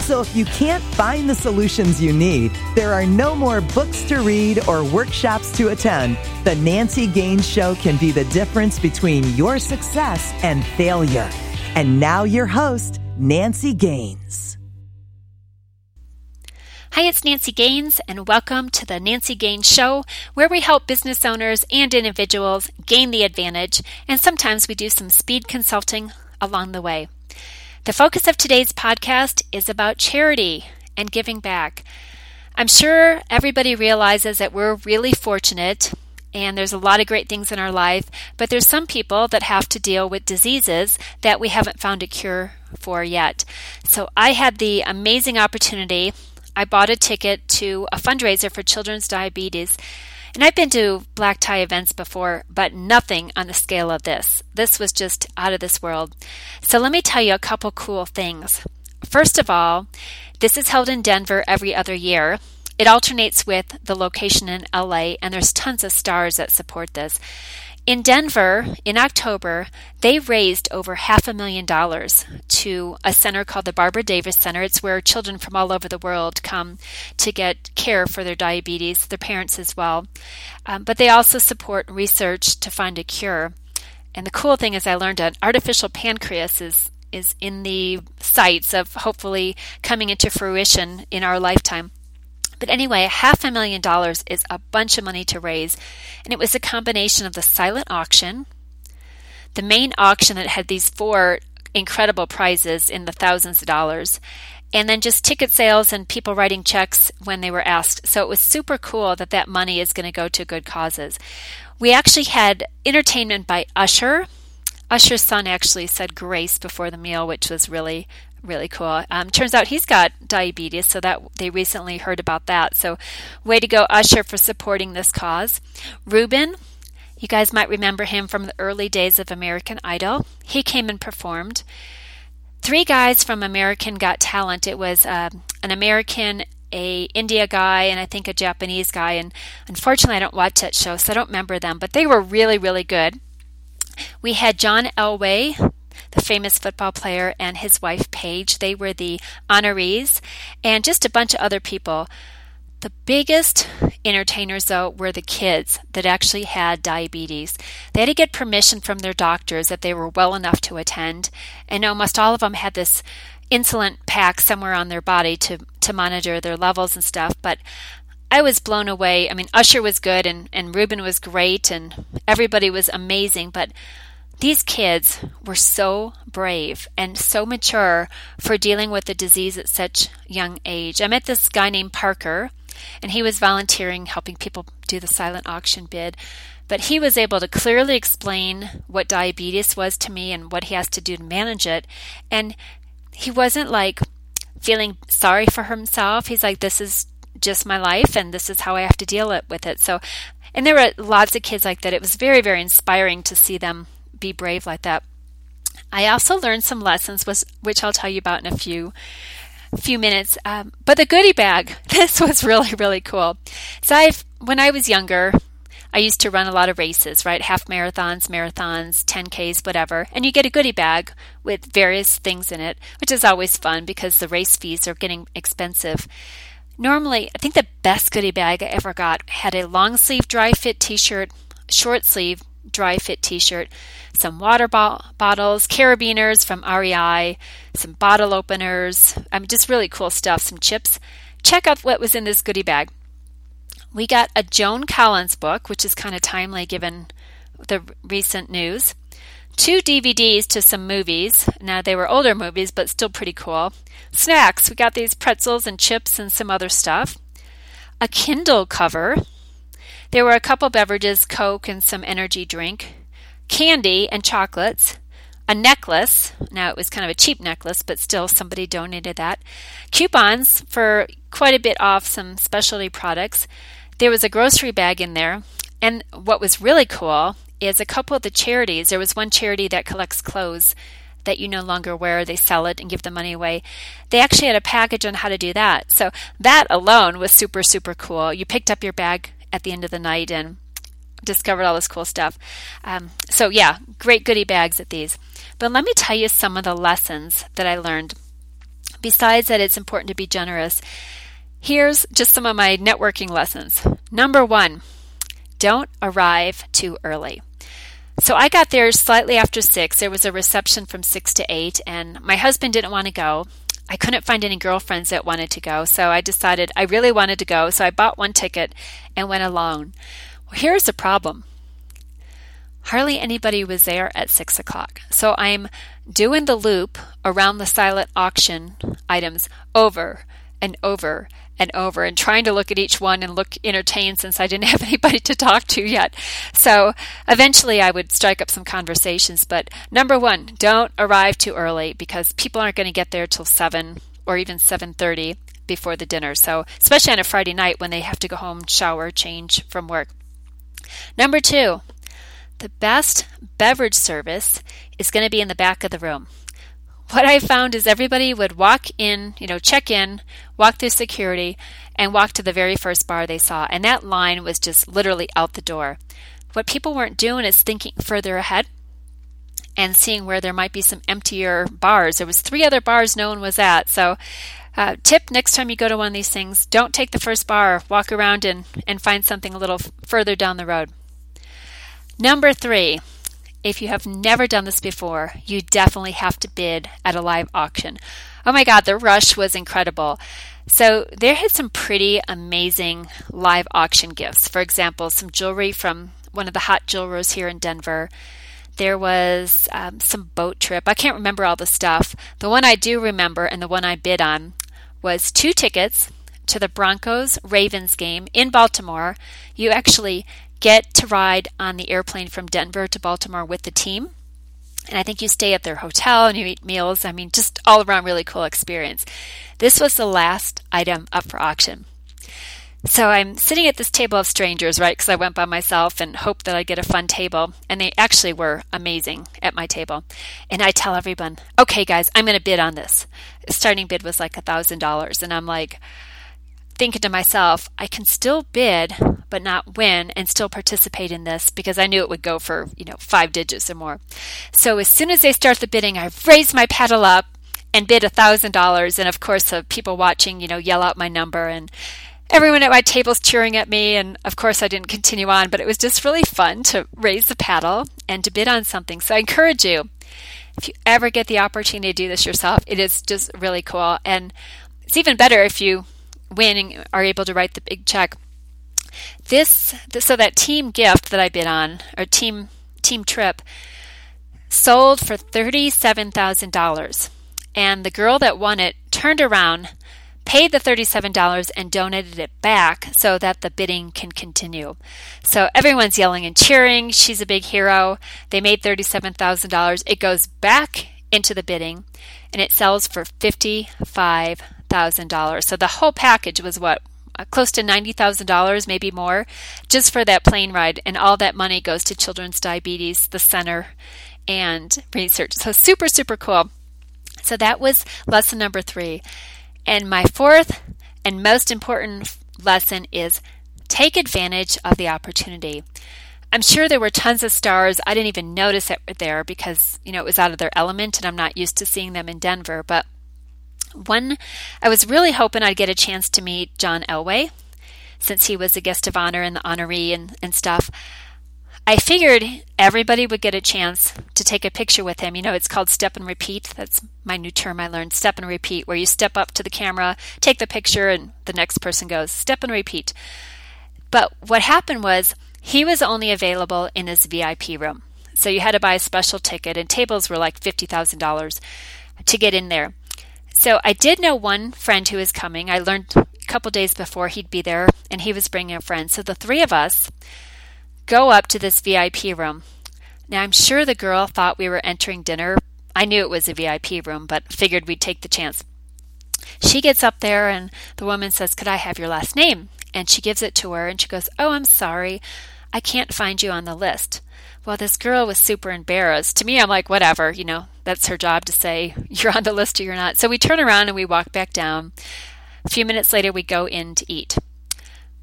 So if you can't find the solutions you need, there are no more books to read or workshops to attend. The Nancy Gaines Show can be the difference between your success and failure. And now your host, Nancy Gaines. Hi, it's Nancy Gaines, and welcome to the Nancy Gaines Show, where we help business owners and individuals gain the advantage, and sometimes we do some speed consulting along the way. The focus of today's podcast is about charity and giving back. I'm sure everybody realizes that we're really fortunate and there's a lot of great things in our life, but there's some people that have to deal with diseases that we haven't found a cure for yet. So I had the amazing opportunity. I bought a ticket to a fundraiser for Children's Diabetes. And I've been to black tie events before, but nothing on the scale of this. This was just out of this world. So let me tell you a couple cool things. First of all, this is held in Denver every other year. It alternates with the location in LA, and there's tons of stars that support this. In Denver, in October, they raised over $500,000 to a center called the Barbara Davis Center. It's where children from all over the world come to get care for their diabetes, their parents as well. But they also support research to find a cure. And the cool thing is I learned an artificial pancreas is in the sights of hopefully coming into fruition in our lifetime. But anyway, $500,000 is a bunch of money to raise, and it was a combination of the silent auction, the main auction that had these four incredible prizes in the thousands of dollars, and then just ticket sales and people writing checks when they were asked. So it was super cool that that money is going to go to good causes. We actually had entertainment by Usher. Usher's son actually said grace before the meal, which was really cool. Turns out he's got diabetes, so that they recently heard about that. So way to go, Usher, for supporting this cause. Ruben, you guys might remember him from the early days of American Idol. He came and performed. Three guys from American Got Talent. It was an American, a India guy, and I think a Japanese guy. And unfortunately, I don't watch that show, so I don't remember them. But they were really, really good. We had John Elway, the famous football player, and his wife, Paige. They were the honorees, and just a bunch of other people. The biggest entertainers, though, were the kids that actually had diabetes. They had to get permission from their doctors that they were well enough to attend, and almost all of them had this insulin pack somewhere on their body to monitor their levels and stuff, but I was blown away. I mean, Usher was good, and Ruben was great, and everybody was amazing, but these kids were so brave and so mature for dealing with the disease at such young age. I met this guy named Parker, and he was volunteering, helping people do the silent auction bid. But he was able to clearly explain what diabetes was to me and what he has to do to manage it. And he wasn't like feeling sorry for himself. He's like, this is just my life, and this is how I have to deal with it. So, and there were lots of kids like that. It was very, very inspiring to see them be brave like that. I also learned some lessons, which I'll tell you about in a few minutes. But the goodie bag, this was really, really cool. So when I was younger, I used to run a lot of races, right? Half marathons, 10Ks, whatever. And you get a goodie bag with various things in it, which is always fun because the race fees are getting expensive. Normally, I think the best goodie bag I ever got had a long sleeve dry fit t-shirt, short sleeve dry fit t-shirt, some water bottles, carabiners from REI, some bottle openers, just really cool stuff, some chips. Check out what was in this goodie bag. We got a Joan Collins book, which is kind of timely given the recent news, 2 DVDs to some movies. Now, they were older movies, but still pretty cool. Snacks, we got these pretzels and chips and some other stuff. A Kindle cover. There were a couple beverages, Coke and some energy drink, candy and chocolates, a necklace. Now, it was kind of a cheap necklace, but still somebody donated that. Coupons for quite a bit off some specialty products. There was a grocery bag in there. And what was really cool is a couple of the charities. There was one charity that collects clothes that you no longer wear. They sell it and give the money away. They actually had a package on how to do that. So that alone was super, super cool. You picked up your bag at the end of the night and discovered all this cool stuff. So yeah, great goodie bags at these. But let me tell you some of the lessons that I learned. Besides that it's important to be generous, here's just some of my networking lessons. Number one, don't arrive too early. So I got there slightly after 6. There was a reception from 6 to 8, and my husband didn't want to go. I couldn't find any girlfriends that wanted to go, so I decided I really wanted to go, so I bought one ticket and went alone. Well, here's the problem. Hardly anybody was there at 6 o'clock. So I'm doing the loop around the silent auction items over and over and over and trying to look at each one and look entertained since I didn't have anybody to talk to yet. So eventually I would strike up some conversations. But number one, don't arrive too early because people aren't going to get there till 7 or even 7:30 before the dinner. So especially on a Friday night when they have to go home, shower, change from work. Number two, the best beverage service is going to be in the back of the room. What I found is everybody would walk in, check in, walk through security, and walk to the very first bar they saw. And that line was just literally out the door. What people weren't doing is thinking further ahead and seeing where there might be some emptier bars. There was 3 other bars no one was at. So tip next time you go to one of these things, don't take the first bar, walk around and find something a little further down the road. Number 3, if you have never done this before, you definitely have to bid at a live auction. Oh my God, the rush was incredible. So there had some pretty amazing live auction gifts. For example, some jewelry from one of the hot jewelers here in Denver. There was some boat trip. I can't remember all the stuff. The one I do remember and the one I bid on was 2 tickets to the Broncos-Ravens game in Baltimore. You actually get to ride on the airplane from Denver to Baltimore with the team. And I think you stay at their hotel and you eat meals. I mean, just all around really cool experience. This was the last item up for auction. So I'm sitting at this table of strangers, right? Because I went by myself and hoped that I'd get a fun table. And they actually were amazing at my table. And I tell everyone, okay, guys, I'm going to bid on this. Starting bid was like $1,000. And I'm like thinking to myself, I can still bid, but not win and still participate in this because I knew it would go for, 5 digits or more. So as soon as they start the bidding, I raise my paddle up and bid $1,000. And of course, the people watching, yell out my number and everyone at my table's cheering at me, and of course I didn't continue on, but it was just really fun to raise the paddle and to bid on something. So I encourage you, if you ever get the opportunity to do this yourself, it is just really cool. And it's even better if you win and are able to write the big check. So that team gift that I bid on, or team trip, sold for $37,000. And the girl that won it turned around, paid the $37 and donated it back so that the bidding can continue. So everyone's yelling and cheering. She's a big hero. They made $37,000. It goes back into the bidding and it sells for $55,000. So the whole package was close to $90,000, maybe more, just for that plane ride. And all that money goes to Children's Diabetes, the center, and research. So super, super cool. So that was lesson number 3. And my 4th and most important lesson is take advantage of the opportunity. I'm sure there were tons of stars I didn't even notice that were there because, it was out of their element and I'm not used to seeing them in Denver. But I was really hoping I'd get a chance to meet John Elway since he was a guest of honor and the honoree and stuff. I figured everybody would get a chance to take a picture with him. It's called step and repeat. That's my new term I learned, step and repeat, where you step up to the camera, take the picture, and the next person goes, step and repeat. But what happened was he was only available in his VIP room. So you had to buy a special ticket, and tables were like $50,000 to get in there. So I did know one friend who was coming. I learned a couple days before he'd be there, and he was bringing a friend. So the 3 of us go up to this VIP room. Now, I'm sure the girl thought we were entering dinner. I knew it was a VIP room, but figured we'd take the chance. She gets up there, and the woman says, could I have your last name? And she gives it to her, and she goes, oh, I'm sorry. I can't find you on the list. Well, this girl was super embarrassed. To me, I'm like, whatever, you know, that's her job to say you're on the list or you're not. So we turn around and we walk back down. A few minutes later, we go in to eat.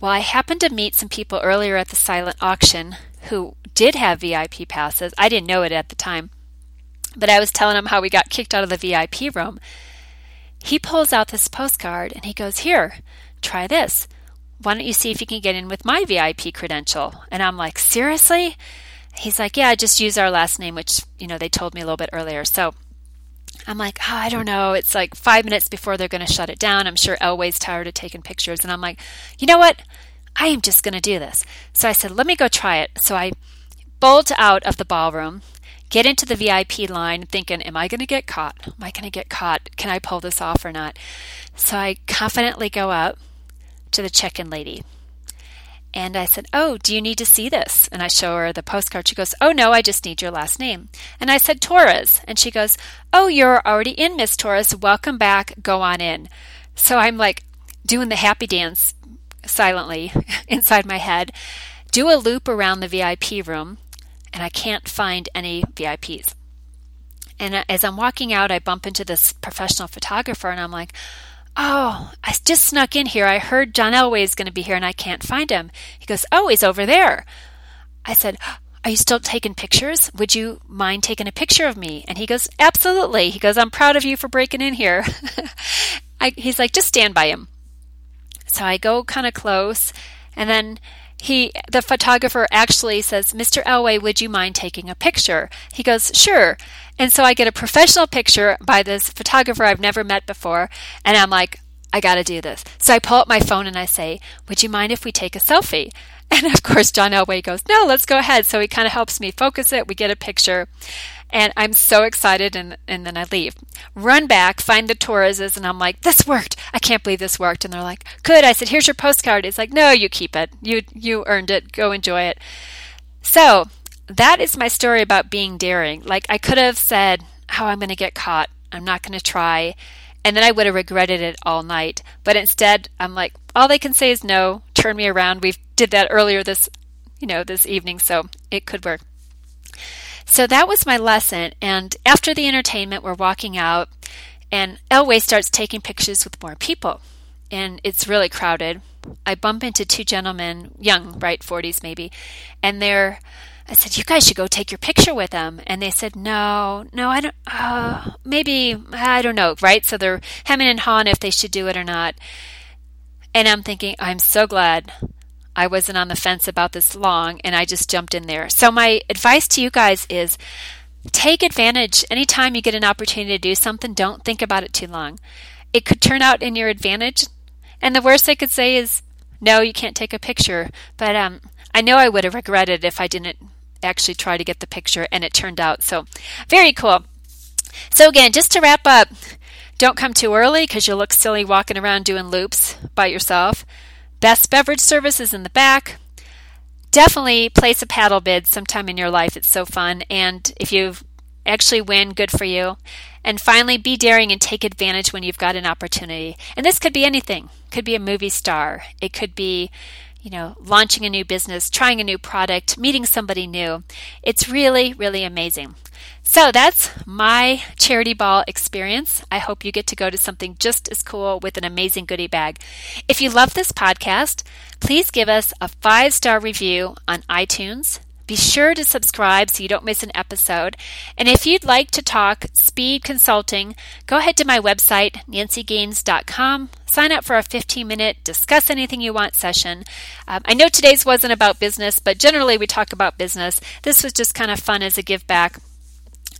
Well, I happened to meet some people earlier at the silent auction who did have VIP passes. I didn't know it at the time, but I was telling him how we got kicked out of the VIP room. He pulls out this postcard and he goes, here, try this. Why don't you see if you can get in with my VIP credential? And I'm like, seriously? He's like, yeah, just use our last name, which, you know, they told me a little bit earlier. So I'm like, oh, I don't know. It's like 5 minutes before they're going to shut it down. I'm sure Elway's tired of taking pictures. And I'm like, you know what? I am just going to do this. So I said, let me go try it. So I bolt out of the ballroom, get into the VIP line thinking, am I going to get caught? Am I going to get caught? Can I pull this off or not? So I confidently go up to the check-in lady. And I said, oh, do you need to see this? And I show her the postcard. She goes, oh, no, I just need your last name. And I said, Torres. And she goes, oh, you're already in, Miss Torres. Welcome back. Go on in. So I'm like doing the happy dance silently inside my head, do a loop around the VIP room, and I can't find any VIPs. And as I'm walking out, I bump into this professional photographer, and I'm like, oh, I just snuck in here. I heard John Elway is going to be here and I can't find him. He goes, oh, he's over there. I said, are you still taking pictures? Would you mind taking a picture of me? And he goes, absolutely. He goes, I'm proud of you for breaking in here. He's like, just stand by him. So I go kind of close, and then the photographer actually says, Mr. Elway, would you mind taking a picture? He goes, sure. And so I get a professional picture by this photographer I've never met before. And I'm like, I got to do this. So I pull up my phone and I say, would you mind if we take a selfie? And of course, John Elway goes, no, let's go ahead. So he kind of helps me focus it. We get a picture. And I'm so excited, and then I leave. Run back, find the Torreses, and I'm like, this worked. I can't believe this worked. And they're like, good. I said, here's your postcard. It's like, no, you keep it. You earned it. Go enjoy it. So that is my story about being daring. Like, I could have said, oh, I'm going to get caught. I'm not going to try. And then I would have regretted it all night. But instead, I'm like, all they can say is no. Turn me around. We did that earlier this evening, so it could work. So that was my lesson, and after the entertainment, we're walking out, and Elway starts taking pictures with more people, and it's really crowded. I bump into two gentlemen, young, right, 40s maybe, and I said, you guys should go take your picture with them, and they said, no, I don't, maybe, I don't know, right? So they're hemming and hawing if they should do it or not, and I'm thinking, I'm so glad I wasn't on the fence about this long, and I just jumped in there. So my advice to you guys is take advantage. Anytime you get an opportunity to do something, don't think about it too long. It could turn out in your advantage, and the worst they could say is, no, you can't take a picture. But I know I would have regretted if I didn't actually try to get the picture, and it turned out. So very cool. So again, just to wrap up, don't come too early because you'll look silly walking around doing loops by yourself. Best beverage service is in the back. Definitely place a paddle bid sometime in your life. It's so fun. And if you actually win, good for you. And finally, be daring and take advantage when you've got an opportunity. And this could be anything. It could be a movie star. It could be, launching a new business, trying a new product, meeting somebody new. It's really, really amazing. So that's my charity ball experience. I hope you get to go to something just as cool with an amazing goodie bag. If you love this podcast, please give us a 5-star review on iTunes. Be sure to subscribe so you don't miss an episode. And if you'd like to talk speed consulting, go ahead to my website, nancygaines.com. Sign up for a 15-minute discuss anything you want session. I know today's wasn't about business, but generally we talk about business. This was just kind of fun as a give back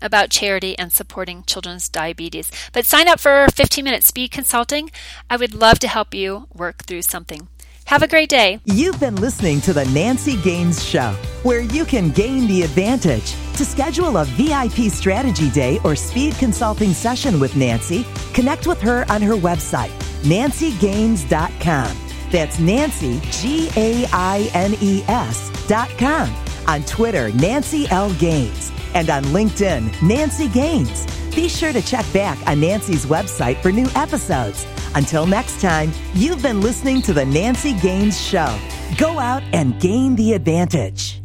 about charity and supporting children's diabetes. But sign up for 15-minute speed consulting. I would love to help you work through something. Have a great day. You've been listening to The Nancy Gaines Show, where you can gain the advantage. To schedule a VIP strategy day or speed consulting session with Nancy, connect with her on her website, nancygaines.com. That's Nancy, Gaines.com. On Twitter, Nancy L. Gaines. And on LinkedIn, Nancy Gaines. Be sure to check back on Nancy's website for new episodes. Until next time, you've been listening to The Nancy Gaines Show. Go out and gain the advantage.